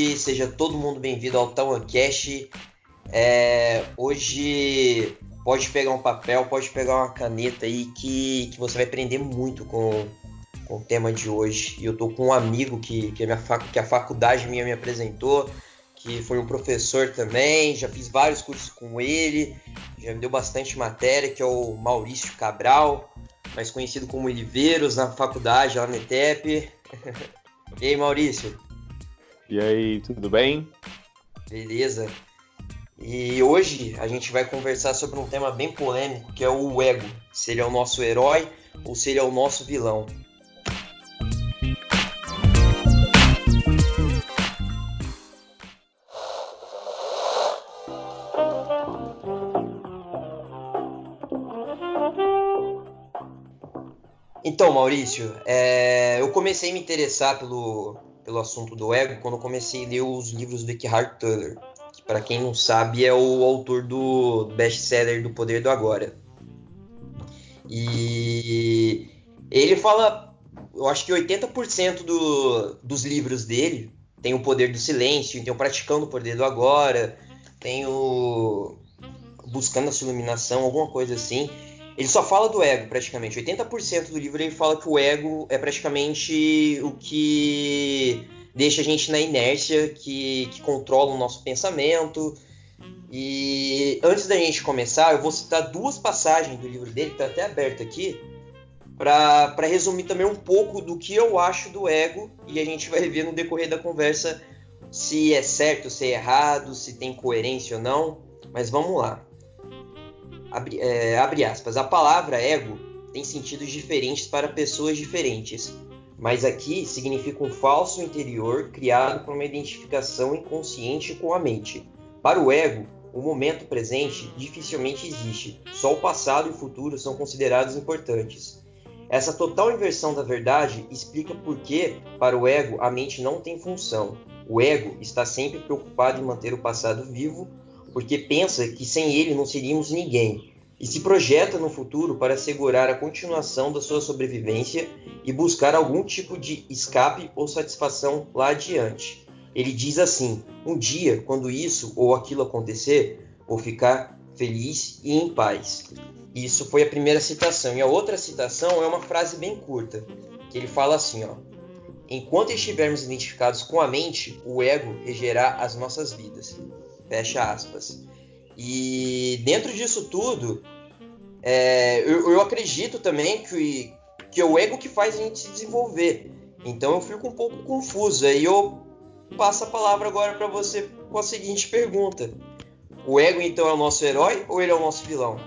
noite, seja todo mundo bem-vindo ao Tauacast. Hoje pode pegar um papel, pode pegar uma caneta aí que você vai aprender muito com o tema de hoje. E eu tô com um amigo que a faculdade minha me apresentou, que foi um professor também, já fiz vários cursos com ele, já me deu bastante matéria, que é o Maurício Cabral, mais conhecido como Oliveiros, na faculdade, lá no ETEP. E aí, Maurício? E aí, tudo bem? Beleza. E hoje a gente vai conversar sobre um tema bem polêmico, que é o ego. Se ele é o nosso herói ou se ele é o nosso vilão. Então, Maurício, eu comecei a me interessar pelo assunto do ego quando eu comecei a ler os livros do Eckhart Tolle, que, para quem não sabe, é o autor do best-seller do Poder do Agora. E ele fala, eu acho que 80% dos livros dele, tem o Poder do Silêncio, tem o Praticando o Poder do Agora, tem o Buscando a sua iluminação, alguma coisa assim. Ele só fala do ego, praticamente. 80% do livro ele fala que o ego é praticamente o que deixa a gente na inércia, que controla o nosso pensamento. E antes da gente começar, eu vou citar duas passagens do livro dele, que está até aberto aqui, para resumir também um pouco do que eu acho do ego, e a gente vai ver no decorrer da conversa se é certo, se é errado, se tem coerência ou não. Mas vamos lá. Abre aspas. A palavra ego tem sentidos diferentes para pessoas diferentes, mas aqui significa um falso interior criado por uma identificação inconsciente com a mente. Para o ego, o momento presente dificilmente existe, só o passado e o futuro são considerados importantes. Essa total inversão da verdade explica por que, para o ego, a mente não tem função. O ego está sempre preocupado em manter o passado vivo, porque pensa que sem ele não seríamos ninguém, e se projeta no futuro para assegurar a continuação da sua sobrevivência e buscar algum tipo de escape ou satisfação lá adiante. Ele diz assim: um dia, quando isso ou aquilo acontecer, vou ficar feliz e em paz. Isso foi a primeira citação. E a outra citação é uma frase bem curta, que ele fala assim, ó: enquanto estivermos identificados com a mente, o ego regerá as nossas vidas. Fecha aspas. E dentro disso tudo, eu acredito também que é o ego que faz a gente se desenvolver. Então eu fico um pouco confuso. Aí eu passo a palavra agora para você com a seguinte pergunta: o ego então é o nosso herói ou ele é o nosso vilão?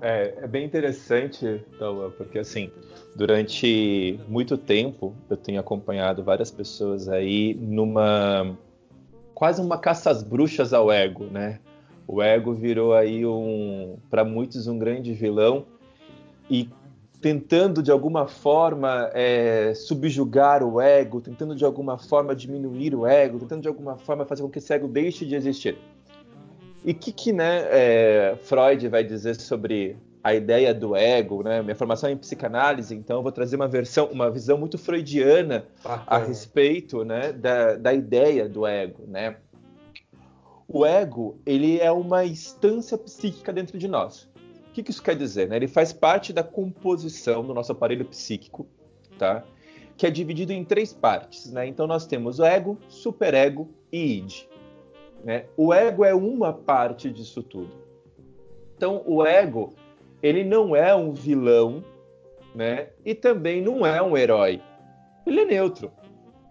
É bem interessante, Taua, porque assim, durante muito tempo eu tenho acompanhado várias pessoas aí numa... quase uma caça às bruxas ao ego, né? O ego virou aí para muitos um grande vilão e tentando de alguma forma subjugar o ego, tentando de alguma forma diminuir o ego, tentando de alguma forma fazer com que esse ego deixe de existir. E o que né, Freud vai dizer sobre a ideia do ego, né? Minha formação é em psicanálise, então eu vou trazer uma visão muito freudiana a respeito, né, da ideia do ego, né? O ego, ele é uma instância psíquica dentro de nós. O que isso quer dizer, né? Ele faz parte da composição do nosso aparelho psíquico, tá? Que é dividido em três partes, né? Então nós temos o ego, superego e id, né? O ego é uma parte disso tudo. Então o ego, ele não é um vilão, né? E também não é um herói. Ele é neutro.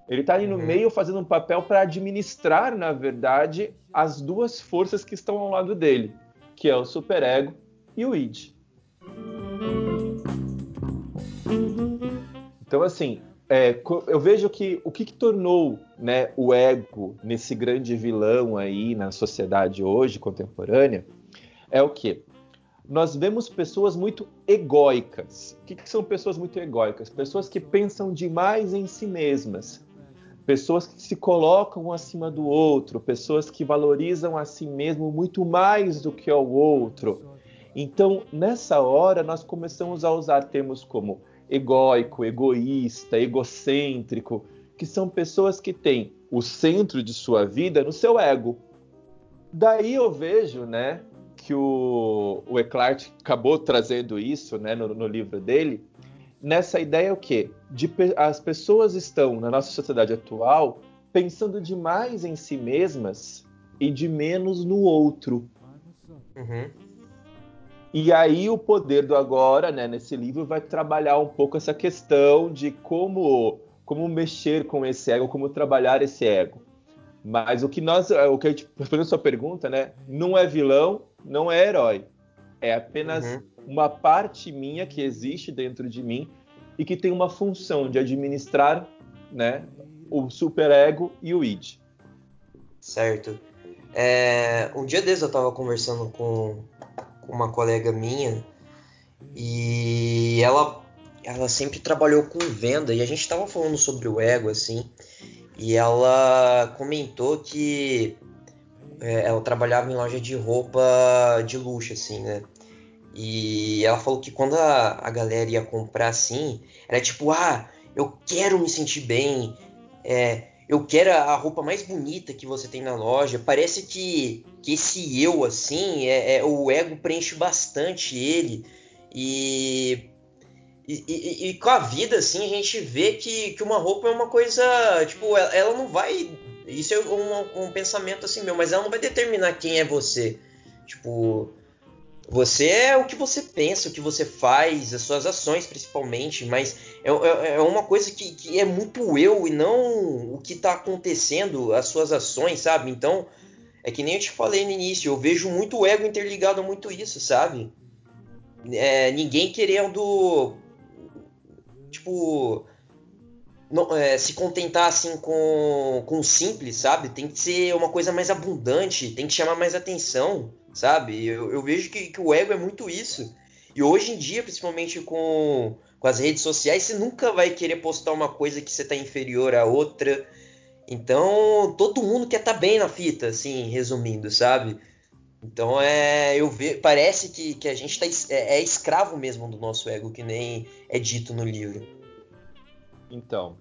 Ele está ali no meio fazendo um papel para administrar, na verdade, as duas forças que estão ao lado dele, que é o superego e o id. Então, assim, eu vejo que o que tornou, né, o ego nesse grande vilão aí na sociedade hoje, contemporânea, é o quê? Nós vemos pessoas muito egóicas. O que são pessoas muito egóicas? Pessoas que pensam demais em si mesmas. Pessoas que se colocam acima do outro. Pessoas que valorizam a si mesmo muito mais do que ao outro. Então, nessa hora, nós começamos a usar termos como egóico, egoísta, egocêntrico, que são pessoas que têm o centro de sua vida no seu ego. Daí eu vejo, né, que o Eckhart acabou trazendo isso, né, no livro dele, nessa ideia o quê? As pessoas estão, na nossa sociedade atual, pensando demais em si mesmas e de menos no outro. Uhum. E aí o Poder do Agora, né, nesse livro, vai trabalhar um pouco essa questão de como mexer com esse ego, como trabalhar esse ego. Mas o que a gente, respondendo a sua pergunta, né, não é vilão, não é herói. É apenas uma parte minha que existe dentro de mim e que tem uma função de administrar, né, o superego e o id. Certo. Um dia desses eu estava conversando com uma colega minha e ela sempre trabalhou com venda e a gente estava falando sobre o ego, assim, e ela comentou que ela trabalhava em loja de roupa de luxo, assim, né? E ela falou que quando a galera ia comprar, assim, era tipo, eu quero me sentir bem, eu quero a roupa mais bonita que você tem na loja. Parece que esse eu, assim, o ego preenche bastante ele. E com a vida, assim, a gente vê que uma roupa é uma coisa, tipo, ela não vai... Isso é um pensamento, assim, meu, mas ela não vai determinar quem é você. Tipo, você é o que você pensa, o que você faz, as suas ações, principalmente, mas é uma coisa que é muito eu e não o que tá acontecendo, as suas ações, sabe? Então, é que nem eu te falei no início, eu vejo muito o ego interligado a muito isso, sabe? Ninguém querendo, tipo... Não, se contentar assim com o simples, sabe? Tem que ser uma coisa mais abundante, tem que chamar mais atenção, sabe? Eu vejo que o ego é muito isso. E hoje em dia, principalmente com as redes sociais, você nunca vai querer postar uma coisa que você tá inferior à outra. Então, todo mundo quer tá bem na fita, assim, resumindo, sabe? Então, parece que a gente é escravo mesmo do nosso ego, que nem é dito no livro. Então,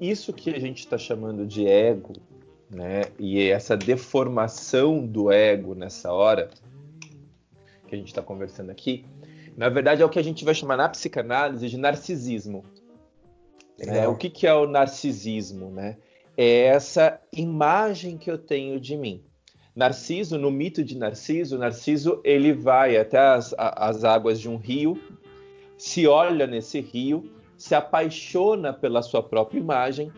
isso que a gente está chamando de ego, né, e essa deformação do ego nessa hora que a gente está conversando aqui, na verdade é o que a gente vai chamar na psicanálise de narcisismo. O que é o narcisismo, né? É essa imagem que eu tenho de mim. Narciso, no mito de Narciso, ele vai até as águas de um rio, se olha nesse rio, se apaixona pela sua própria imagem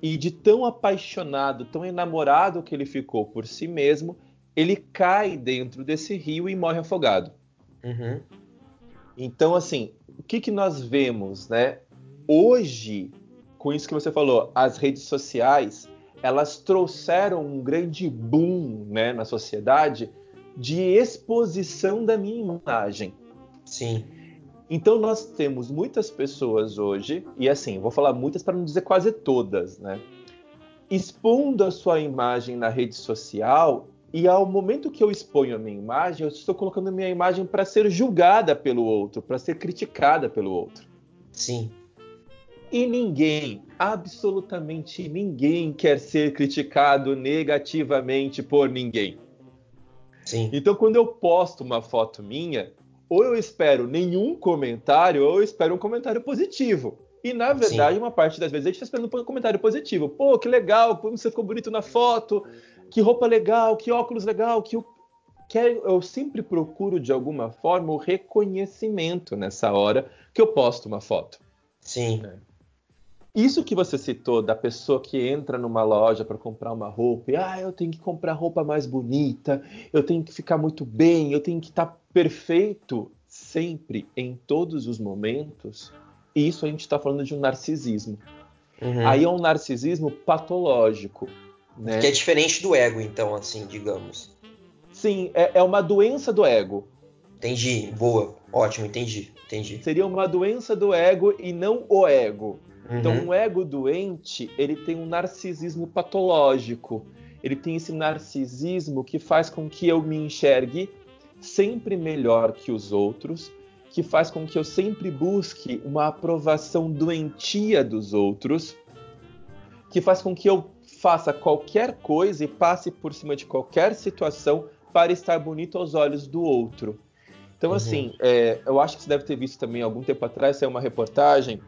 e de tão apaixonado, tão enamorado que ele ficou por si mesmo, ele cai dentro desse rio e morre afogado. Uhum. Então, assim, o que nós vemos, né? Hoje, com isso que você falou, as redes sociais, elas trouxeram um grande boom, né, na sociedade de exposição da minha imagem. Sim. Então, nós temos muitas pessoas hoje, e assim, vou falar muitas para não dizer quase todas, né? Expondo a sua imagem na rede social, e ao momento que eu exponho a minha imagem, eu estou colocando a minha imagem para ser julgada pelo outro, para ser criticada pelo outro. Sim. E ninguém, absolutamente ninguém quer ser criticado negativamente por ninguém. Sim. Então, quando eu posto uma foto minha, ou eu espero nenhum comentário, ou eu espero um comentário positivo. E, na verdade, uma parte das vezes a gente está esperando um comentário positivo. Pô, que legal, você ficou bonito na foto, que roupa legal, que óculos legal. Eu sempre procuro, de alguma forma, o reconhecimento nessa hora que eu posto uma foto. Sim. Isso que você citou da pessoa que entra numa loja para comprar uma roupa e, eu tenho que comprar roupa mais bonita, eu tenho que ficar muito bem, eu tenho que estar perfeito sempre, em todos os momentos, e isso a gente está falando de um narcisismo. Uhum. Aí é um narcisismo patológico, né? Que é diferente do ego, então, assim, digamos. Sim, é uma doença do ego. Entendi, boa, ótimo, entendi. Seria uma doença do ego e não o ego. Então, um ego doente, ele tem um narcisismo patológico. Ele tem esse narcisismo que faz com que eu me enxergue sempre melhor que os outros, que faz com que eu sempre busque uma aprovação doentia dos outros, que faz com que eu faça qualquer coisa e passe por cima de qualquer situação para estar bonito aos olhos do outro. Então, assim, eu acho que você deve ter visto também, algum tempo atrás, saiu uma reportagem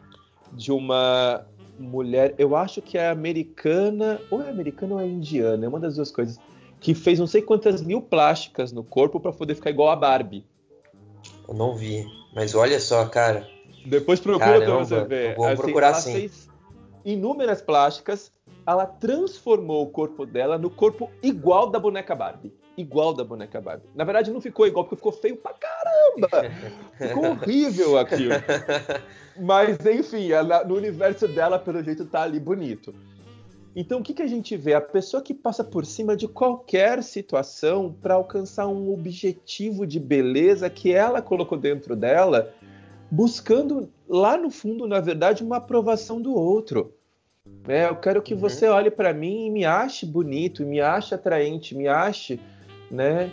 de uma mulher, eu acho que é americana, ou é americana ou é indiana, é uma das duas coisas, que fez não sei quantas mil plásticas no corpo para poder ficar igual a Barbie. Eu não vi, mas olha só, cara. Depois procura pra você ver. Vou procurar sim. Ela fez inúmeras plásticas, ela transformou o corpo dela no corpo igual da boneca Barbie. Na verdade, não ficou igual, porque ficou feio pra caramba. Ficou horrível aquilo. Mas, enfim, ela, no universo dela, pelo jeito, tá ali bonito. Então, o que a gente vê? A pessoa que passa por cima de qualquer situação para alcançar um objetivo de beleza que ela colocou dentro dela, buscando lá no fundo, na verdade, uma aprovação do outro. Eu quero que você olhe para mim e me ache bonito, me ache atraente, me ache... né?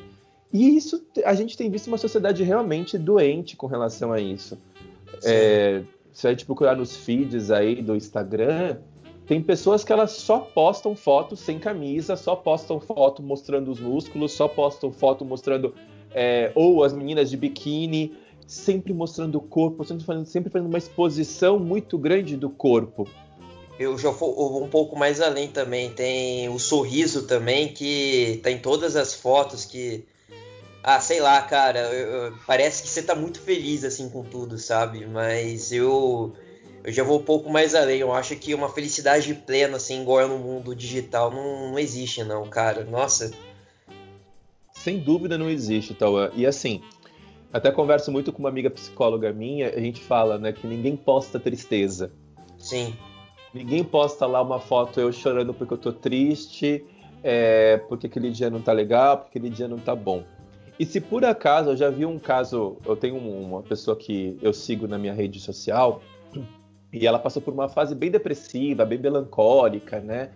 E isso, a gente tem visto uma sociedade realmente doente com relação a isso. Se a gente procurar nos feeds aí do Instagram... Tem pessoas que elas só postam foto sem camisa, só postam foto mostrando os músculos, só postam foto mostrando... ou as meninas de biquíni, sempre mostrando o corpo, sempre fazendo uma exposição muito grande do corpo. Eu já vou um pouco mais além também. Tem o sorriso também, que tá em todas as fotos que... Ah, sei lá, cara, parece que você tá muito feliz assim com tudo, sabe? Mas eu já vou um pouco mais além, eu acho que uma felicidade plena, assim, igual no mundo digital, não existe não, cara, nossa. Sem dúvida não existe, Tauan, e assim, até converso muito com uma amiga psicóloga minha, a gente fala, né, que ninguém posta tristeza. Sim. Ninguém posta lá uma foto eu chorando porque eu tô triste, porque aquele dia não tá legal, porque aquele dia não tá bom. E se por acaso, eu já vi um caso, eu tenho uma pessoa que eu sigo na minha rede social, e ela passou por uma fase bem depressiva, bem melancólica, né?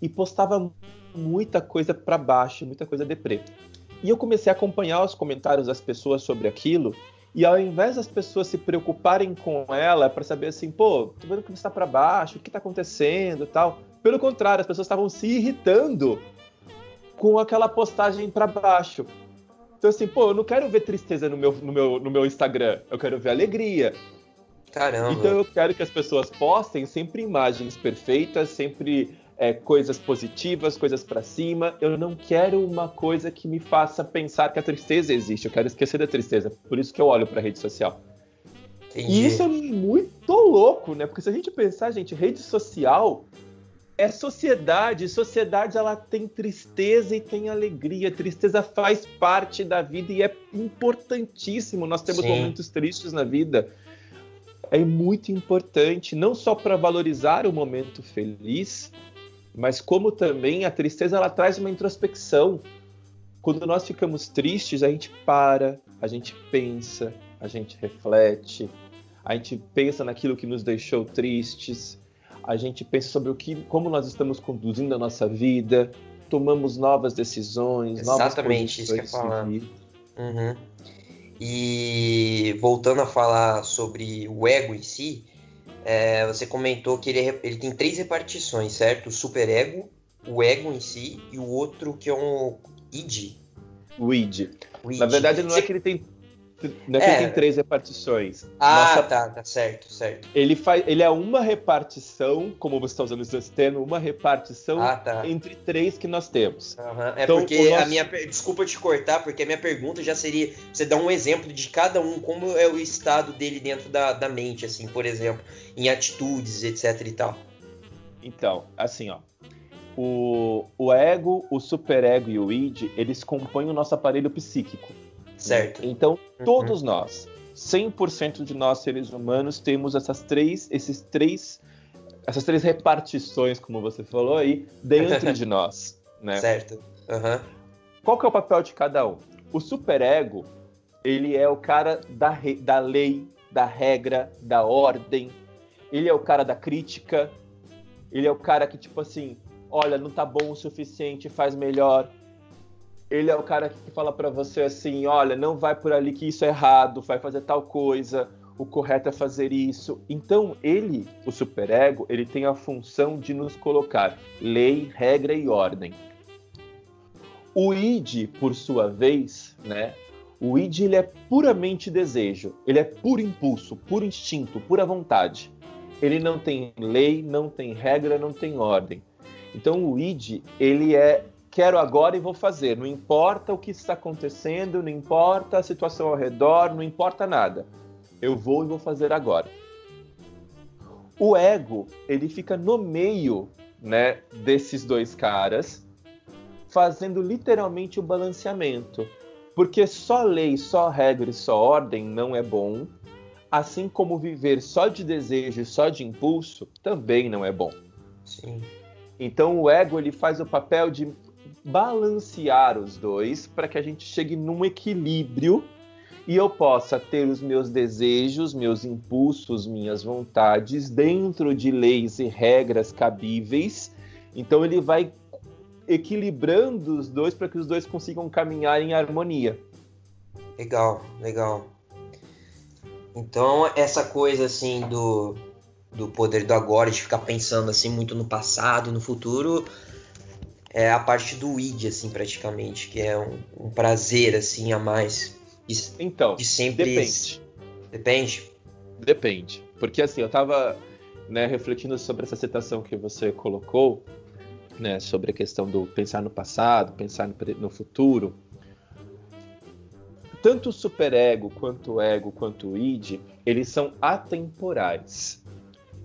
E postava muita coisa pra baixo, muita coisa deprê. E eu comecei a acompanhar os comentários das pessoas sobre aquilo, e ao invés das pessoas se preocuparem com ela pra saber assim, pô, tô vendo que você tá pra baixo, o que tá acontecendo e tal. Pelo contrário, as pessoas estavam se irritando com aquela postagem pra baixo. Então assim, pô, eu não quero ver tristeza no meu Instagram, eu quero ver alegria. Caramba. Então eu quero que as pessoas postem sempre imagens perfeitas, sempre coisas positivas, coisas pra cima. Eu não quero uma coisa que me faça pensar que a tristeza existe. Eu quero esquecer da tristeza. Por isso que eu olho pra rede social. Entendi. E isso é muito louco, né? Porque se a gente pensar, gente, rede social é sociedade. Sociedade, ela tem tristeza e tem alegria. Tristeza faz parte da vida e é importantíssimo. Nós temos momentos tristes na vida. É muito importante, não só para valorizar o momento feliz, mas como também a tristeza, ela traz uma introspecção. Quando nós ficamos tristes, a gente para, a gente pensa, a gente reflete, a gente pensa naquilo que nos deixou tristes, a gente pensa sobre como nós estamos conduzindo a nossa vida, tomamos novas decisões, exatamente, novas posições. Exatamente, isso que eu ia falar. Uhum. E voltando a falar sobre o ego em si, você comentou que ele tem 3 repartições, certo? O superego, o ego em si e o outro que é um id. O id. Na verdade, não é que ele tem, não é que ele tem 3 repartições. Ah, tá certo. Ele é uma repartição, como você está usando esse termo, uma repartição entre 3 que nós temos. Uhum. Então, porque a minha... Desculpa te cortar, porque a minha pergunta já seria... Você dá um exemplo de cada um, como é o estado dele dentro da mente, assim, por exemplo, em atitudes, etc e tal. Então, assim, ó. O ego, o superego e o id, eles compõem o nosso aparelho psíquico. Certo. Então, todos nós, 100% de nós, seres humanos, temos essas três repartições, como você falou aí, dentro de nós, né? Certo. Uhum. Qual que é o papel de cada um? O superego, ele é o cara da lei, da regra, da ordem. Ele é o cara da crítica. Ele é o cara que, tipo assim, olha, não tá bom o suficiente, faz melhor. ele é o cara que fala pra você assim, olha, não vai por ali que isso é errado, vai fazer tal coisa, o correto é fazer isso. Então ele, o superego, ele tem a função de nos colocar lei, regra e ordem. O id, por sua vez, né? O id, ele é puramente desejo, ele é puro impulso, puro instinto, pura vontade. Ele não tem lei, não tem regra, não tem ordem. Então o id, ele é quero agora e vou fazer, não importa o que está acontecendo, não importa a situação ao redor, não importa nada. Eu vou e vou fazer agora. O ego, ele fica no meio, né, desses dois caras, fazendo literalmente o balanceamento. Porque só lei, só regra e só ordem não é bom, assim como viver só de desejo e só de impulso também não é bom. Sim. Então o ego, ele faz o papel de balancear os dois para que a gente chegue num equilíbrio e eu possa ter os meus desejos, meus impulsos, minhas vontades dentro de leis e regras cabíveis. Então ele vai equilibrando os dois para que os dois consigam caminhar em harmonia. Legal, legal. Então essa coisa assim do poder do agora, de ficar pensando assim muito no passado e no futuro, é a parte do id, assim, praticamente, que é um prazer assim a mais. Então, de sempre depende. Depende. Porque assim, eu tava, né, refletindo sobre essa citação que você colocou, né, sobre a questão do pensar no passado, pensar no futuro. Tanto o superego, quanto o ego, quanto o id, eles são atemporais.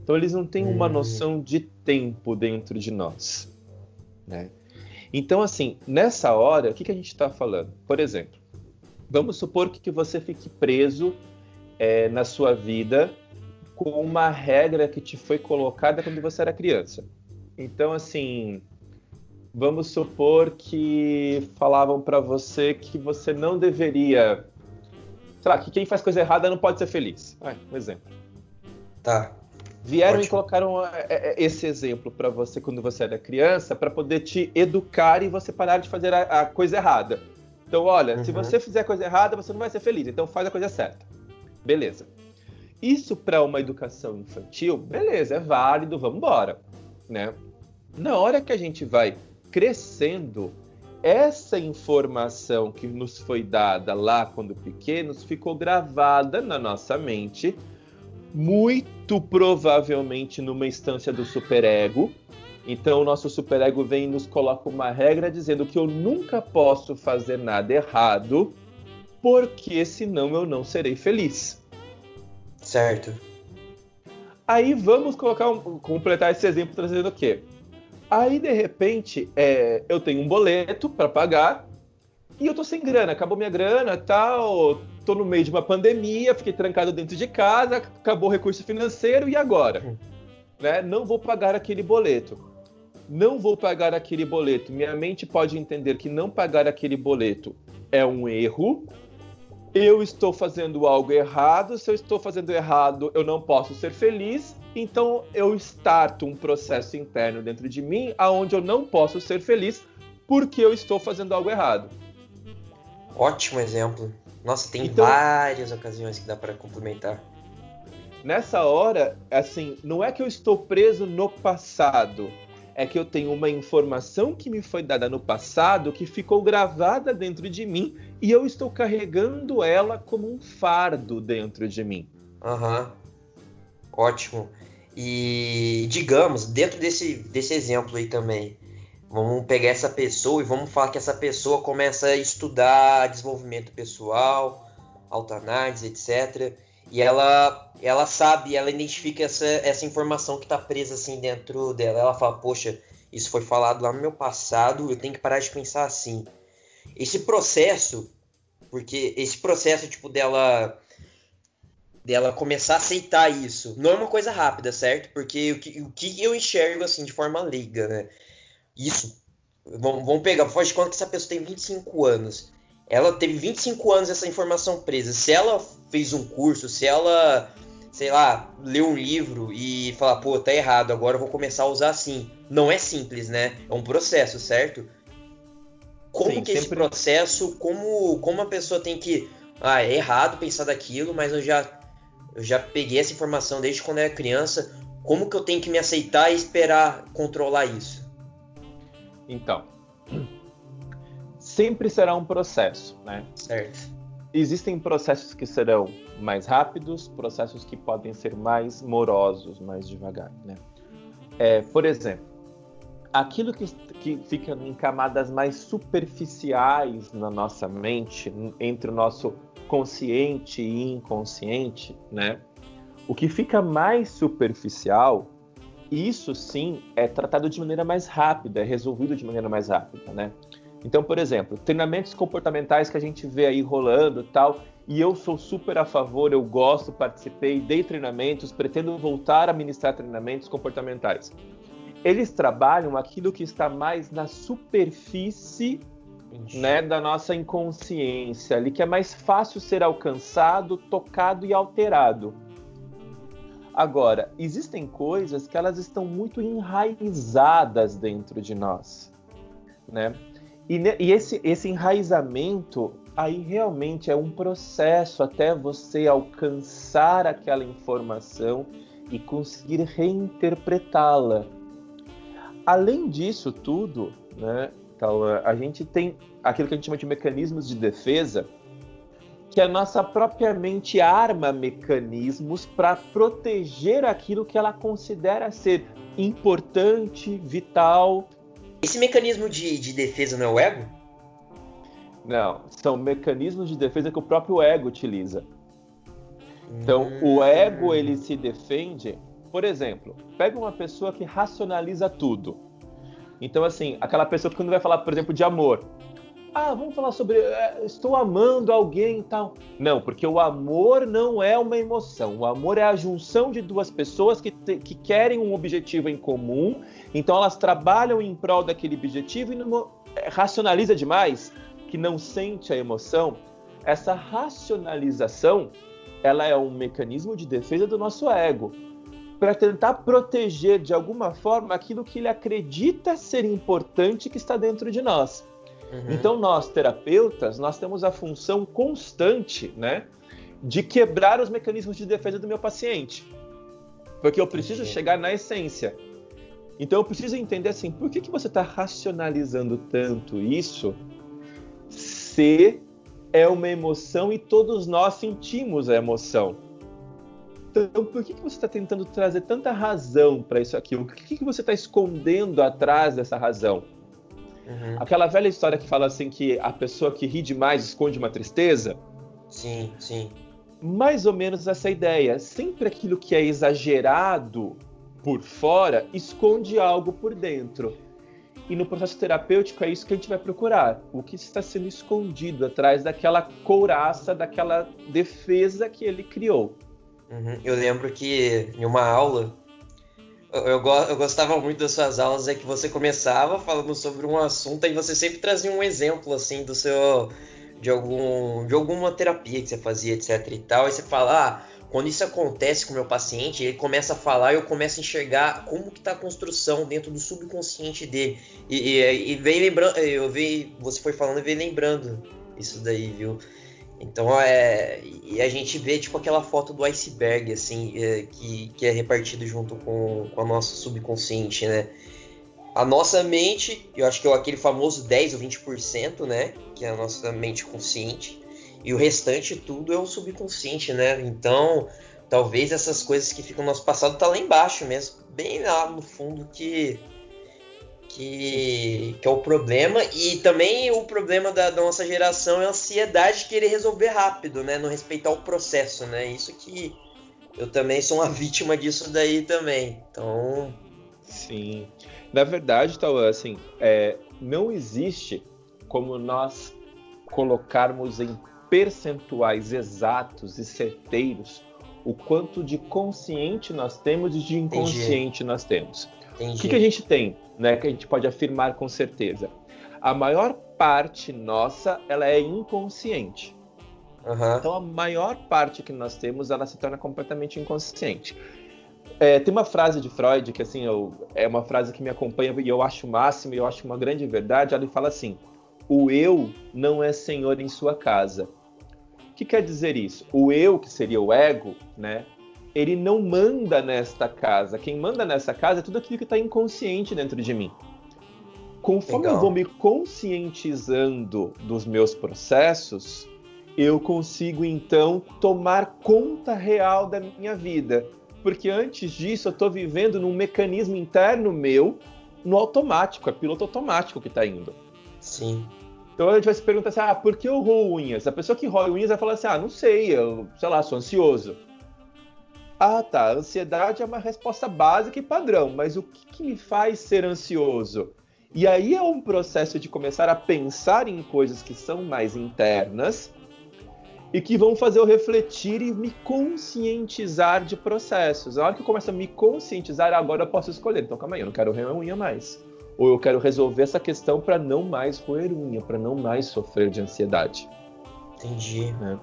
Então eles não têm uma noção de tempo dentro de nós, né? Então assim, nessa hora, o que a gente está falando? Por exemplo, vamos supor que você fique preso na sua vida com uma regra que te foi colocada quando você era criança. Então, assim, vamos supor que falavam pra você que você não deveria... Sei lá, que quem faz coisa errada não pode ser feliz. Um exemplo. Tá. Vieram Ótimo. E colocaram esse exemplo pra você quando você era criança pra poder te educar e você parar de fazer a coisa errada. Então, olha, se você fizer a coisa errada, você não vai ser feliz. Então, faz a coisa certa. Beleza. Isso pra uma educação infantil, beleza, é válido, vamos embora, né? Na hora que a gente vai crescendo, essa informação que nos foi dada lá quando pequenos ficou gravada na nossa mente, muito provavelmente numa instância do superego. Então o nosso superego vem e nos coloca uma regra dizendo que eu nunca posso fazer nada errado, porque senão eu não serei feliz. Certo. Aí vamos colocar completar esse exemplo trazendo o quê? Aí, de repente, eu tenho um boleto para pagar e eu tô sem grana, acabou minha grana, tal, tô no meio de uma pandemia, fiquei trancado dentro de casa, acabou o recurso financeiro e agora? Né? Não vou pagar aquele boleto. Minha mente pode entender que não pagar aquele boleto é um erro. Eu estou fazendo algo errado, se eu estou fazendo errado, eu não posso ser feliz, então eu starto um processo interno dentro de mim, onde eu não posso ser feliz, porque eu estou fazendo algo errado. Ótimo exemplo. Nossa, tem então, várias ocasiões que dá para complementar. Nessa hora, assim, não é que eu estou preso no passado, é que eu tenho uma informação que me foi dada no passado, que ficou gravada dentro de mim, e eu estou carregando ela como um fardo dentro de mim. Aham, ótimo. E, digamos, dentro desse exemplo aí também, vamos pegar essa pessoa e vamos falar que essa pessoa começa a estudar desenvolvimento pessoal, autoanálise, etc., e ela sabe, ela identifica essa informação que está presa assim dentro dela. Ela fala, poxa, isso foi falado lá no meu passado, eu tenho que parar de pensar assim. Esse processo tipo, dela começar a aceitar isso, não é uma coisa rápida, certo? Porque o que eu enxergo assim de forma leiga, né? Isso, vamos pegar, faz de conta que essa pessoa tem 25 anos. Ela teve 25 anos essa informação presa. Se ela fez um curso, se ela, sei lá, leu um livro e falar, pô, tá errado, agora eu vou começar a usar assim. Não é simples, né? É um processo, certo? Como Sim, que sempre... esse processo, como a pessoa tem que... Ah, é errado pensar daquilo, mas eu já peguei essa informação desde quando eu era criança. Como que eu tenho que me aceitar e esperar controlar isso? Então, sempre será um processo, né? Certo. Existem processos que serão mais rápidos, processos que podem ser mais morosos, mais devagar, né? Por exemplo, aquilo que fica em camadas mais superficiais na nossa mente, entre o nosso consciente e inconsciente, né? O que fica mais superficial, isso sim é tratado de maneira mais rápida, é resolvido de maneira mais rápida, né? Então, por exemplo, treinamentos comportamentais que a gente vê aí rolando e tal, e eu sou super a favor, eu gosto, participei, dei treinamentos, pretendo voltar a ministrar treinamentos comportamentais. Eles trabalham aquilo que está mais na superfície, né, da nossa inconsciência, ali que é mais fácil ser alcançado, tocado e alterado. Agora, existem coisas que elas estão muito enraizadas dentro de nós, né? E esse enraizamento aí realmente é um processo até você alcançar aquela informação e conseguir reinterpretá-la. Além disso tudo, né, então, a gente tem aquilo que a gente chama de mecanismos de defesa, que a nossa própria mente arma mecanismos para proteger aquilo que ela considera ser importante, vital. Esse mecanismo de defesa não é o ego? Não, são mecanismos de defesa que o próprio ego utiliza. Então, o ego, ele se defende... Por exemplo, pega uma pessoa que racionaliza tudo. Então, assim, aquela pessoa que quando vai falar, por exemplo, de amor. Ah, vamos falar sobre estou amando alguém e tal. Não, porque o amor não é uma emoção. O amor é a junção de duas pessoas que querem um objetivo em comum. Então, elas trabalham em prol daquele objetivo e não, racionaliza demais, que não sente a emoção. Essa racionalização, ela é um mecanismo de defesa do nosso ego, para tentar proteger de alguma forma aquilo que ele acredita ser importante que está dentro de nós. Uhum. Então nós, terapeutas, nós temos a função constante, né, de quebrar os mecanismos de defesa do meu paciente. Porque eu preciso chegar na essência. Então eu preciso entender assim, por que você está racionalizando tanto isso se é uma emoção e todos nós sentimos a emoção? Então, por que você está tentando trazer tanta razão para isso aqui? O que você está escondendo atrás dessa razão? Uhum. Aquela velha história que fala assim que a pessoa que ri demais esconde uma tristeza? Sim, sim. Mais ou menos essa ideia. Sempre aquilo que é exagerado por fora esconde algo por dentro. E no processo terapêutico é isso que a gente vai procurar. O que está sendo escondido atrás daquela couraça, daquela defesa que ele criou. Uhum. Eu lembro que em uma aula, eu gostava muito das suas aulas, é que você começava falando sobre um assunto e você sempre trazia um exemplo assim do seu, de alguma terapia que você fazia, etc e tal, e você fala, quando isso acontece com o meu paciente, ele começa a falar e eu começo a enxergar como que está a construção dentro do subconsciente dele, e vem lembrando, você foi falando e vem lembrando isso daí, viu? Então, e a gente vê, tipo, aquela foto do iceberg, assim, que é repartido junto com o nosso subconsciente, né? A nossa mente, eu acho que é aquele famoso 10 ou 20%, né? Que é a nossa mente consciente. E o restante tudo é o subconsciente, né? Então, talvez essas coisas que ficam no nosso passado tá lá embaixo mesmo. Bem lá no fundo que é o problema, e também o problema da nossa geração é a ansiedade de querer resolver rápido, né? Não respeitar o processo, né? Isso que eu também sou uma vítima disso daí também. Então... Sim. Na verdade, Tauan, assim, não existe como nós colocarmos em percentuais exatos e certeiros o quanto de consciente nós temos e de inconsciente nós temos. Entendi. O que a gente tem, né, que a gente pode afirmar com certeza? A maior parte nossa, ela é inconsciente. Uhum. Então, a maior parte que nós temos, ela se torna completamente inconsciente. Tem uma frase de Freud, que assim, é uma frase que me acompanha e eu acho máxima, e eu acho uma grande verdade. Ela fala assim, o eu não é senhor em sua casa. O que quer dizer isso? O eu, que seria o ego, né? Ele não manda nesta casa. Quem manda nessa casa é tudo aquilo que está inconsciente dentro de mim. Conforme eu vou me conscientizando dos meus processos, eu consigo, então, tomar conta real da minha vida. Porque antes disso, eu estou vivendo num mecanismo interno meu, no automático, é piloto automático que está indo. Sim. Então a gente vai se perguntar assim, por que eu roo unhas? A pessoa que roe unhas vai falar assim, não sei, eu, sei lá, sou ansioso. A ansiedade é uma resposta básica e padrão, mas o que me faz ser ansioso? E aí é um processo de começar a pensar em coisas que são mais internas e que vão fazer eu refletir e me conscientizar de processos. Na hora que eu começo a me conscientizar, agora eu posso escolher. Então, calma aí, eu não quero roer unha mais. Ou eu quero resolver essa questão para não mais roer unha, para não mais sofrer de ansiedade. Entendi. Né?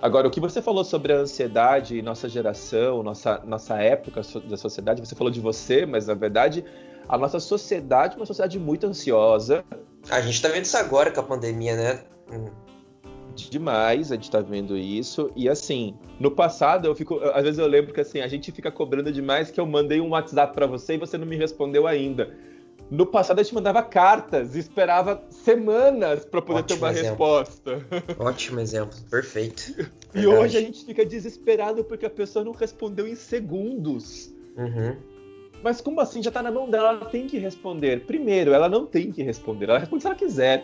Agora, o que você falou sobre a ansiedade e nossa geração, nossa época da sociedade, você falou de você, mas na verdade a nossa sociedade é uma sociedade muito ansiosa. A gente tá vendo isso agora com a pandemia, né? Demais, a gente tá vendo isso. E assim, no passado às vezes eu lembro que assim, a gente fica cobrando demais que eu mandei um WhatsApp pra você e você não me respondeu ainda. No passado a gente mandava cartas e esperava semanas pra poder ter uma resposta. Ótimo exemplo, perfeito. E verdade. Hoje a gente fica desesperado porque a pessoa não respondeu em segundos. Mas como assim? Já tá na mão dela, ela tem que responder. Primeiro, ela não tem que responder, ela responde se ela quiser,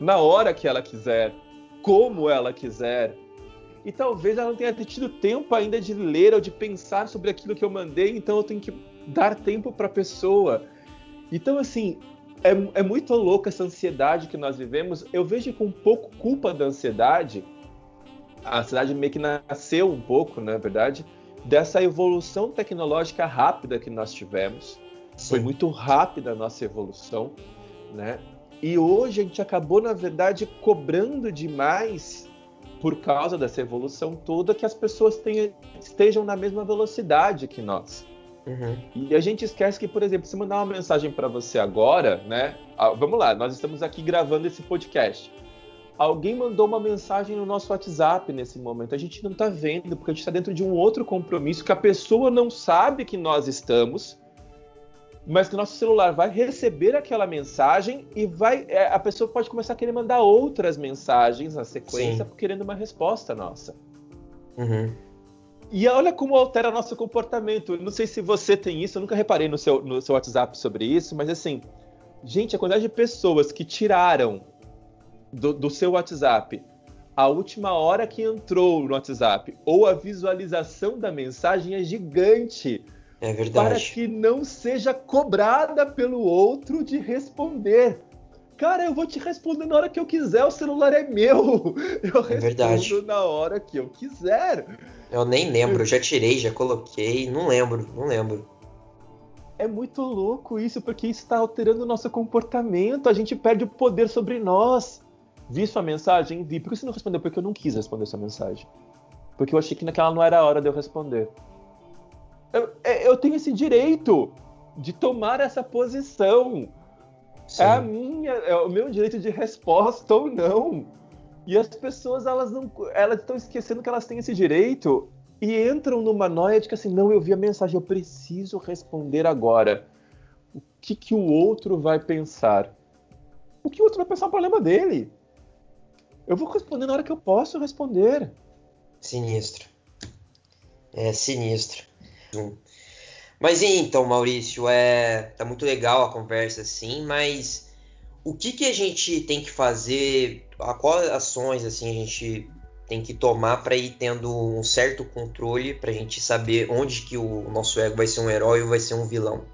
na hora que ela quiser, como ela quiser. E talvez ela não tenha tido tempo ainda de ler ou de pensar sobre aquilo que eu mandei, então eu tenho que dar tempo para a pessoa. Então, assim, é muito louca essa ansiedade que nós vivemos. Eu vejo com um pouco culpa da ansiedade. A ansiedade meio que nasceu um pouco, na verdade, dessa evolução tecnológica rápida que nós tivemos. Sim. Foi muito rápida a nossa evolução, né? E hoje a gente acabou, na verdade, cobrando demais, por causa dessa evolução toda, que as pessoas estejam na mesma velocidade que nós. E a gente esquece que, por exemplo, se mandar uma mensagem para você agora, né? Vamos lá, nós estamos aqui gravando esse podcast. Alguém mandou uma mensagem no nosso WhatsApp nesse momento. A gente não está vendo, porque a gente está dentro de um outro compromisso que a pessoa não sabe que nós estamos, mas que o nosso celular vai receber aquela mensagem e a pessoa pode começar a querer mandar outras mensagens na sequência, querendo uma resposta nossa. E olha como altera nosso comportamento. Não sei se você tem isso, eu nunca reparei no seu WhatsApp sobre isso, mas assim, gente, a quantidade de pessoas que tiraram do seu WhatsApp a última hora que entrou no WhatsApp ou a visualização da mensagem é gigante. É verdade. Para que não seja cobrada pelo outro de responder. Cara, eu vou te responder na hora que eu quiser, o celular é meu. Eu respondo verdade. Na hora que eu quiser. Eu nem lembro, já tirei, já coloquei, não lembro. É muito louco isso, porque isso está alterando o nosso comportamento, a gente perde o poder sobre nós. Vi sua mensagem? Vi. Por que você não respondeu? Porque eu não quis responder sua mensagem. Porque eu achei que naquela não era a hora de eu responder. Eu tenho esse direito de tomar essa posição. Sim. É o meu direito de resposta ou não. E as pessoas, elas estão esquecendo que elas têm esse direito e entram numa noia de que assim, não, eu vi a mensagem, eu preciso responder agora. O que o outro vai pensar? O que o outro vai pensar é um problema dele. Eu vou responder na hora que eu posso responder. Sinistro. É sinistro. Mas então, Maurício, tá muito legal a conversa, sim, mas o que a gente tem que fazer, quais ações assim, a gente tem que tomar para ir tendo um certo controle, para a gente saber onde que o nosso ego vai ser um herói ou vai ser um vilão?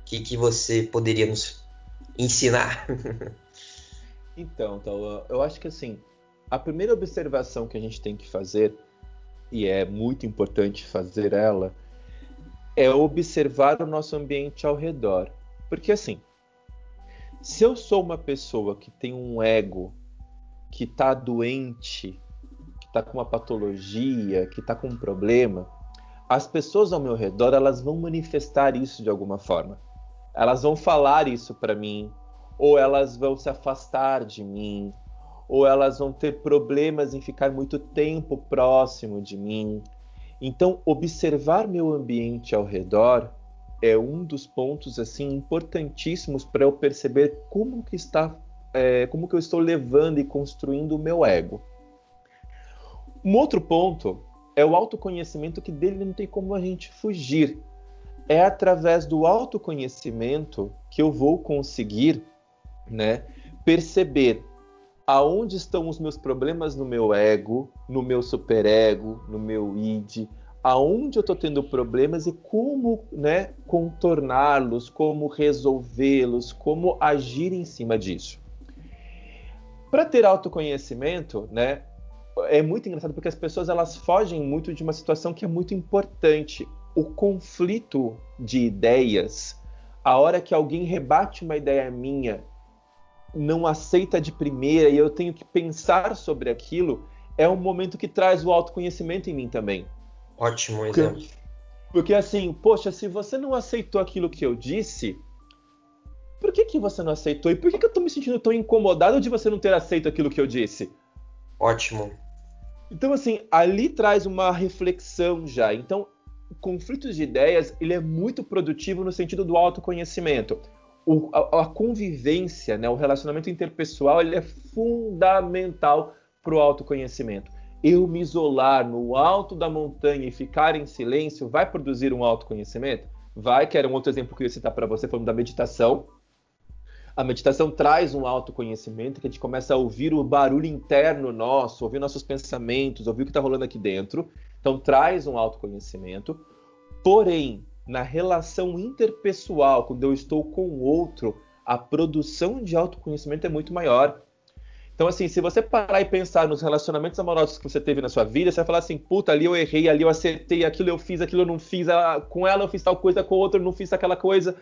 O que você poderia nos ensinar? Então, eu acho que assim, a primeira observação que a gente tem que fazer, e é muito importante fazer ela, é observar o nosso ambiente ao redor. Porque assim, se eu sou uma pessoa que tem um ego, que está doente, que está com uma patologia, que está com um problema, as pessoas ao meu redor, elas vão manifestar isso de alguma forma. Elas vão falar isso para mim, ou elas vão se afastar de mim, ou elas vão ter problemas em ficar muito tempo próximo de mim. Então, observar meu ambiente ao redor é um dos pontos assim, importantíssimos para eu perceber como que eu estou levando e construindo o meu ego. Um outro ponto é o autoconhecimento, que dele não tem como a gente fugir. É através do autoconhecimento que eu vou conseguir, né, perceber aonde estão os meus problemas no meu ego, no meu superego, no meu id, aonde eu estou tendo problemas e como, né, contorná-los, como resolvê-los, como agir em cima disso. Para ter autoconhecimento, né, é muito engraçado porque as pessoas elas fogem muito de uma situação que é muito importante. O conflito de ideias, a hora que alguém rebate uma ideia minha, não aceita de primeira e eu tenho que pensar sobre aquilo, é um momento que traz o autoconhecimento em mim também. Ótimo exemplo. Porque assim, poxa, se você não aceitou aquilo que eu disse, por que você não aceitou? E por que eu tô me sentindo tão incomodado de você não ter aceito aquilo que eu disse? Ótimo. Então assim, ali traz uma reflexão já. Então, conflitos de ideias, ele é muito produtivo no sentido do autoconhecimento. A convivência, né, o relacionamento interpessoal, ele é fundamental para o autoconhecimento. Eu me isolar no alto da montanha e ficar em silêncio vai produzir um autoconhecimento? Vai, que era um outro exemplo que eu ia citar para você, falando da meditação. A meditação traz um autoconhecimento, que a gente começa a ouvir o barulho interno nosso, ouvir nossos pensamentos, ouvir o que está rolando aqui dentro. Então, traz um autoconhecimento, porém, na relação interpessoal, quando eu estou com o outro, a produção de autoconhecimento é muito maior. Então, assim, se você parar e pensar nos relacionamentos amorosos que você teve na sua vida, você vai falar assim, puta, ali eu errei, ali eu acertei, aquilo eu fiz, aquilo eu não fiz, com ela eu fiz tal coisa, com o outro eu não fiz aquela coisa.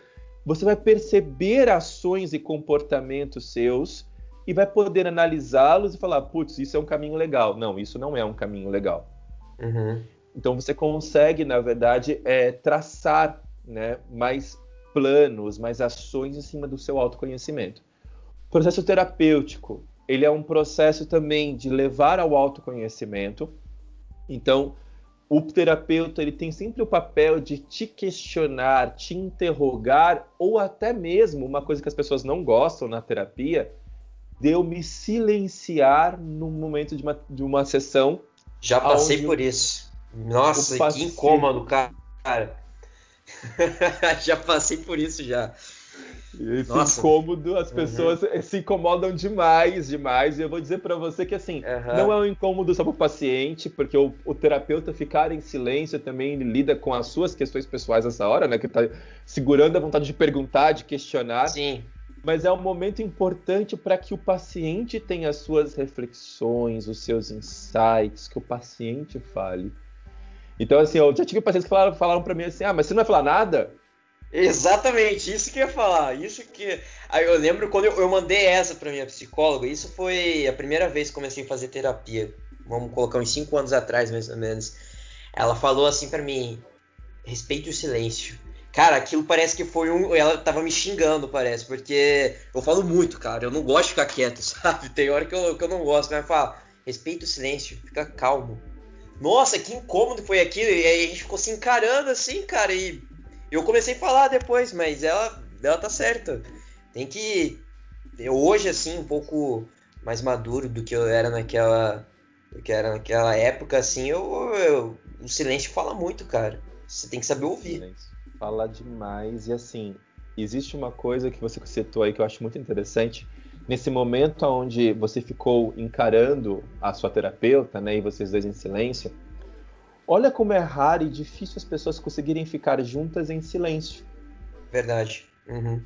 Você vai perceber ações e comportamentos seus e vai poder analisá-los e falar, putz, isso é um caminho legal. Não, isso não é um caminho legal. Uhum. Então você consegue, na verdade, traçar, né, mais planos, mais ações em cima do seu autoconhecimento. O processo terapêutico, ele é um processo também de levar ao autoconhecimento. Então, o terapeuta ele tem sempre o papel de te questionar, te interrogar, ou até mesmo, uma coisa que as pessoas não gostam na terapia, de eu me silenciar no momento de uma sessão. Já passei por isso. Nossa, que incômodo, cara. Já passei por isso já. Esse incômodo, as pessoas se incomodam demais. E eu vou dizer para você que assim, não é um incômodo só para o paciente, porque o terapeuta ficar em silêncio também ele lida com as suas questões pessoais nessa hora, né? Que tá segurando a vontade de perguntar, de questionar. Sim. Mas é um momento importante para que o paciente tenha as suas reflexões, os seus insights, que o paciente fale. Então, assim, eu já tive pacientes que falaram para mim assim, ah, mas você não vai falar nada? Exatamente, isso que eu ia falar. Aí eu lembro quando eu mandei essa para minha psicóloga, isso foi a primeira vez que comecei a fazer terapia, vamos colocar uns 5 anos atrás, mais ou menos. Ela falou assim para mim, respeite o silêncio. Cara, aquilo parece que foi ela tava me xingando, parece, porque eu falo muito, cara, eu não gosto de ficar quieto, sabe? Tem hora que eu não gosto, mas fala, respeita o silêncio, fica calmo. Nossa, que incômodo foi aquilo, e aí a gente ficou se encarando assim, cara, e eu comecei a falar depois, mas ela tá certa. Tem que, eu hoje, assim, um pouco mais maduro do que eu era naquela época, assim, o silêncio fala muito, cara, você tem que saber ouvir. Silêncio. Fala demais, e assim, existe uma coisa que você citou aí que eu acho muito interessante, nesse momento onde você ficou encarando a sua terapeuta, né, e vocês dois em silêncio, olha como é raro e difícil as pessoas conseguirem ficar juntas em silêncio. Verdade. Uhum.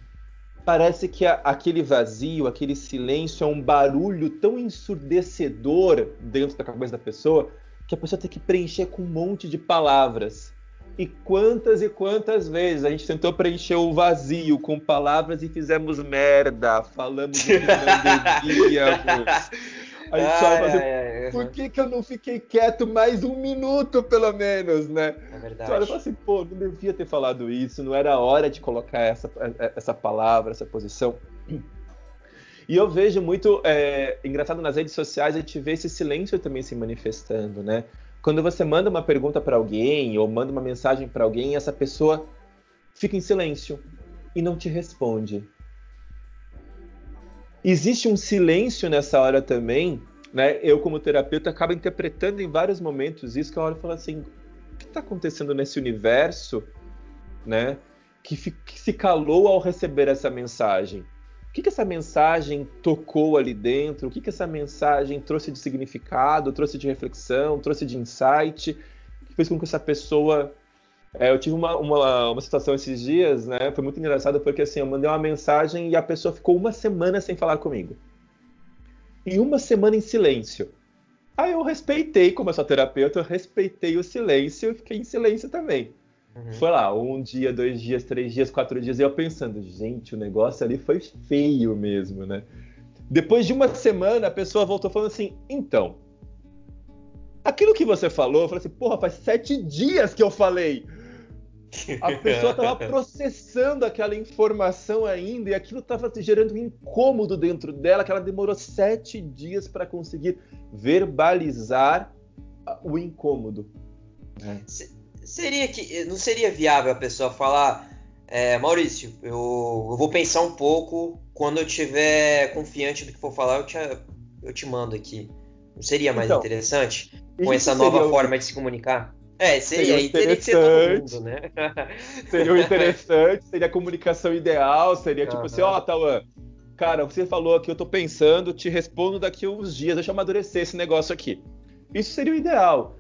Parece que aquele vazio, aquele silêncio é um barulho tão ensurdecedor dentro da cabeça da pessoa, que a pessoa tem que preencher com um monte de palavras. E quantas vezes a gente tentou preencher o vazio com palavras e fizemos merda, falamos o que não devíamos. A gente só fazia, por que eu não fiquei quieto mais um minuto, pelo menos, né? É verdade. Olha, eu falo assim, pô, não devia ter falado isso, não era hora de colocar essa palavra, essa posição. E eu vejo muito, engraçado, nas redes sociais a gente vê esse silêncio também se manifestando, né? Quando você manda uma pergunta para alguém ou manda uma mensagem para alguém, essa pessoa fica em silêncio e não te responde. Existe um silêncio nessa hora também, né? Eu, como terapeuta, acabo interpretando em vários momentos isso, que a hora eu falo assim, o que está acontecendo nesse universo, né? Que se calou ao receber essa mensagem? O que essa mensagem tocou ali dentro? O que essa mensagem trouxe de significado, trouxe de reflexão, trouxe de insight? Que fez com que essa pessoa... eu tive uma situação esses dias, né? Foi muito engraçado porque assim, eu mandei uma mensagem e a pessoa ficou uma semana sem falar comigo. E uma semana em silêncio. Aí eu respeitei, como eu sou terapeuta, eu respeitei o silêncio e fiquei em silêncio também. Uhum. Foi lá, 1 dia, 2 dias, 3 dias, 4 dias, e eu pensando, gente, o negócio ali foi feio mesmo, né? Depois de uma semana, a pessoa voltou falando assim, então, aquilo que você falou, eu falei assim, porra, faz 7 dias que eu falei. A pessoa estava processando aquela informação ainda, e aquilo estava gerando um incômodo dentro dela, que ela demorou 7 dias para conseguir verbalizar o incômodo. Não seria viável a pessoa falar, Maurício, eu vou pensar um pouco, quando eu estiver confiante do que for falar, eu te mando aqui. Não seria mais então, interessante com essa nova forma de se comunicar? Seria interessante, teria que ser todo mundo, né? Seria interessante, seria a comunicação ideal, seria tipo assim, Tauan, cara, você falou aqui, eu tô pensando, te respondo daqui a uns dias, deixa eu amadurecer esse negócio aqui. Isso seria o ideal.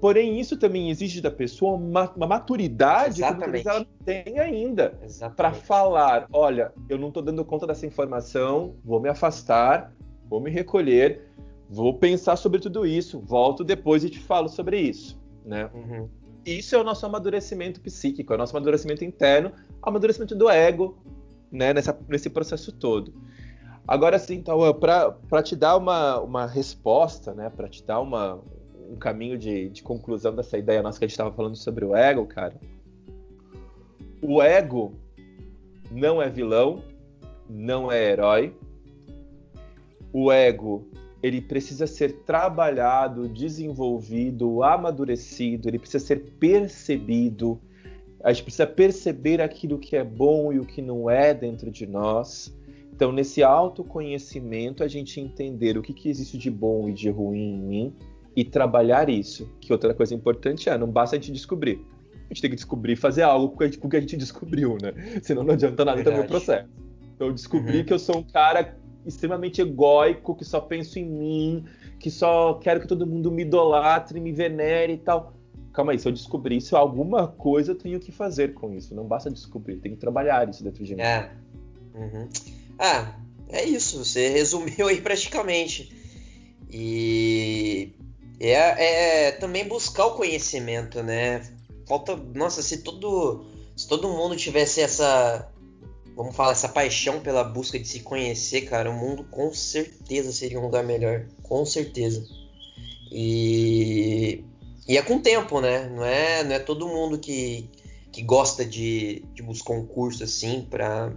Porém, isso também exige da pessoa uma maturidade que ela não tem ainda para falar, olha, eu não estou dando conta dessa informação, vou me afastar, vou me recolher, vou pensar sobre tudo isso, volto depois e te falo sobre isso, né? Uhum. Isso é o nosso amadurecimento psíquico, é o nosso amadurecimento interno, amadurecimento do ego, né? Nesse processo todo. Agora, assim, então, para te dar uma resposta, né? Para te dar um caminho de conclusão dessa ideia nossa que a gente estava falando sobre o ego, cara. O ego não é vilão, não é herói. O ego, ele precisa ser trabalhado, desenvolvido, amadurecido, ele precisa ser percebido. A gente precisa perceber aquilo que é bom e o que não é dentro de nós. Então, nesse autoconhecimento, a gente entender o que existe de bom e de ruim em mim, e trabalhar isso, que outra coisa importante não basta a gente descobrir. A gente tem que descobrir e fazer algo com o que a gente descobriu, né? Senão não adianta nada também o processo. Então, eu descobri que eu sou um cara extremamente egóico, que só penso em mim, que só quero que todo mundo me idolatre, me venere e tal. Calma aí, se eu descobrir isso, alguma coisa eu tenho que fazer com isso. Não basta descobrir, tem que trabalhar isso dentro de mim. É isso, você resumiu aí praticamente. E... É também buscar o conhecimento, né? Falta... Nossa, se todo mundo tivesse essa... Vamos falar, essa paixão pela busca de se conhecer, cara, o mundo com certeza seria um lugar melhor. Com certeza. E é com o tempo, né? Não é todo mundo que gosta de buscar um curso assim pra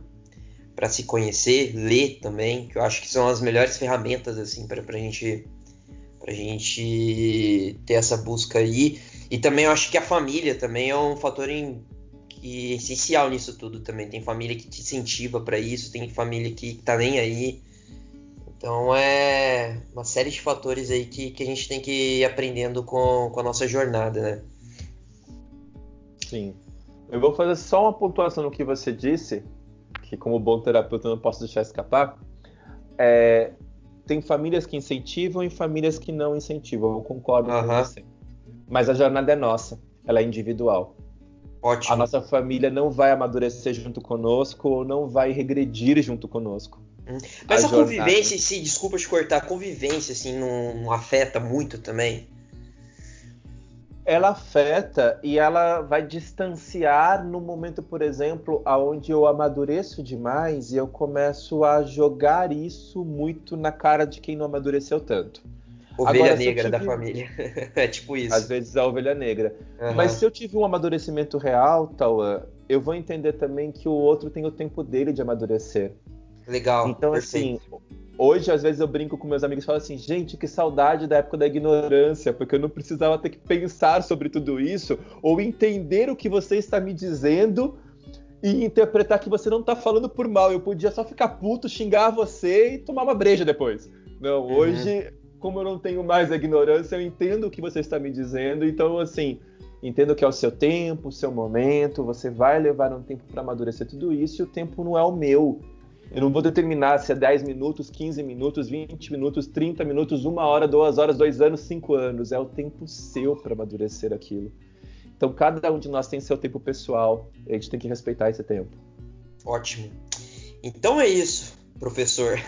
se conhecer, ler também, que eu acho que são as melhores ferramentas, assim, pra gente ter essa busca aí. E também eu acho que a família também é um fator essencial nisso tudo também. Tem família que te incentiva para isso, tem família que tá nem aí. Então é uma série de fatores aí que a gente tem que ir aprendendo com a nossa jornada, né? Sim. Eu vou fazer só uma pontuação no que você disse, que como bom terapeuta eu não posso deixar escapar. Tem famílias que incentivam e famílias que não incentivam. Eu concordo com você. Mas a jornada é nossa. Ela é individual. Ótimo. A nossa família não vai amadurecer junto conosco ou não vai regredir junto conosco. Mas a convivência, desculpa te cortar, a convivência assim, não afeta muito também? Ela afeta e ela vai distanciar no momento, por exemplo, onde eu amadureço demais e eu começo a jogar isso muito na cara de quem não amadureceu tanto. Ovelha negra da família. É tipo isso. Às vezes a ovelha negra. Uhum. Mas se eu tive um amadurecimento real, Tauan, eu vou entender também que o outro tem o tempo dele de amadurecer. Legal, então, perfeito. Assim, Hoje, às vezes, eu brinco com meus amigos e falo assim, gente, que saudade da época da ignorância, porque eu não precisava ter que pensar sobre tudo isso, ou entender o que você está me dizendo e interpretar que você não está falando por mal. Eu podia só ficar puto, xingar você e tomar uma breja depois. Não, hoje, como eu não tenho mais a ignorância, eu entendo o que você está me dizendo, então, assim, entendo que é o seu tempo, o seu momento, você vai levar um tempo para amadurecer tudo isso e o tempo não é o meu. Eu não vou determinar se é 10 minutos, 15 minutos, 20 minutos, 30 minutos, 1 hora, 2 horas, 2 anos, 5 anos. É o tempo seu para amadurecer aquilo. Então, cada um de nós tem seu tempo pessoal. A gente tem que respeitar esse tempo. Ótimo. Então é isso, professor.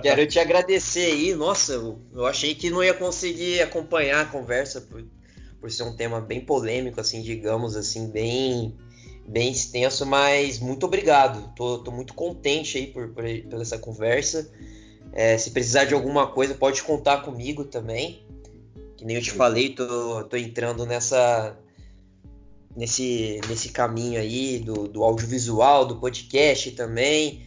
Quero te agradecer aí. Nossa, eu achei que não ia conseguir acompanhar a conversa por ser um tema bem polêmico, assim, digamos assim, bem extenso, mas muito obrigado. Tô muito contente aí por essa conversa. Se precisar de alguma coisa, pode contar comigo também. Que nem eu te falei, tô entrando nesse caminho aí do audiovisual, do podcast também.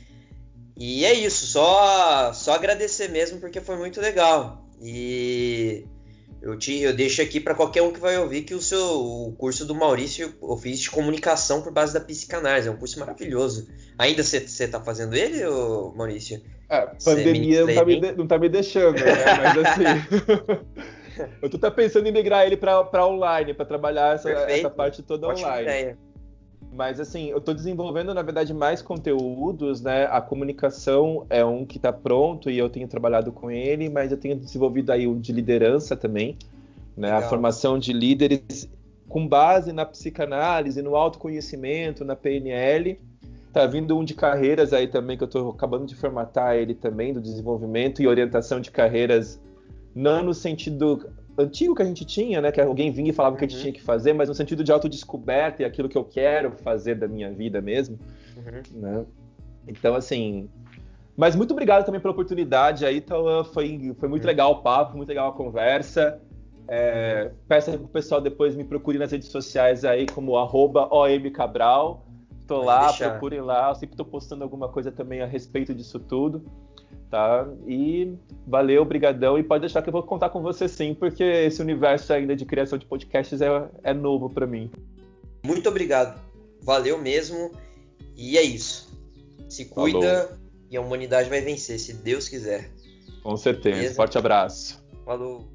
E é isso, só agradecer mesmo, porque foi muito legal. E eu deixo aqui para qualquer um que vai ouvir que o curso do Maurício eu fiz de comunicação por base da psicanálise. É um curso maravilhoso. Ainda você está fazendo ele, Maurício? Pandemia não tá me deixando, né? Mas assim, eu tô pensando em migrar ele para online, para trabalhar essa parte toda. Ótima online. Ideia. Mas assim, eu tô desenvolvendo, na verdade, mais conteúdos, né? A comunicação é um que tá pronto e eu tenho trabalhado com ele, mas eu tenho desenvolvido aí um de liderança também, né? Legal. A formação de líderes com base na psicanálise, no autoconhecimento, na PNL. Tá vindo um de carreiras aí também, que eu tô acabando de formatar ele também, do desenvolvimento e orientação de carreiras, não no sentido antigo que a gente tinha, né? Que alguém vinha e falava o que a gente tinha que fazer, mas no sentido de autodescoberta e aquilo que eu quero fazer da minha vida mesmo, né? Então, assim, mas muito obrigado também pela oportunidade aí, então, foi muito legal o papo, muito legal a conversa. Peço que o pessoal depois me procure nas redes sociais aí como @OMCabral. Tô Vai lá, deixar. Procurem lá, eu sempre tô postando alguma coisa também a respeito disso tudo. Tá? E valeu, brigadão, e pode deixar que eu vou contar com você sim, porque esse universo ainda de criação de podcasts é novo para mim. Muito obrigado, valeu mesmo, e é isso. Se cuida. Falou. E a humanidade vai vencer, se Deus quiser. Com certeza. Beleza? Forte abraço. Falou.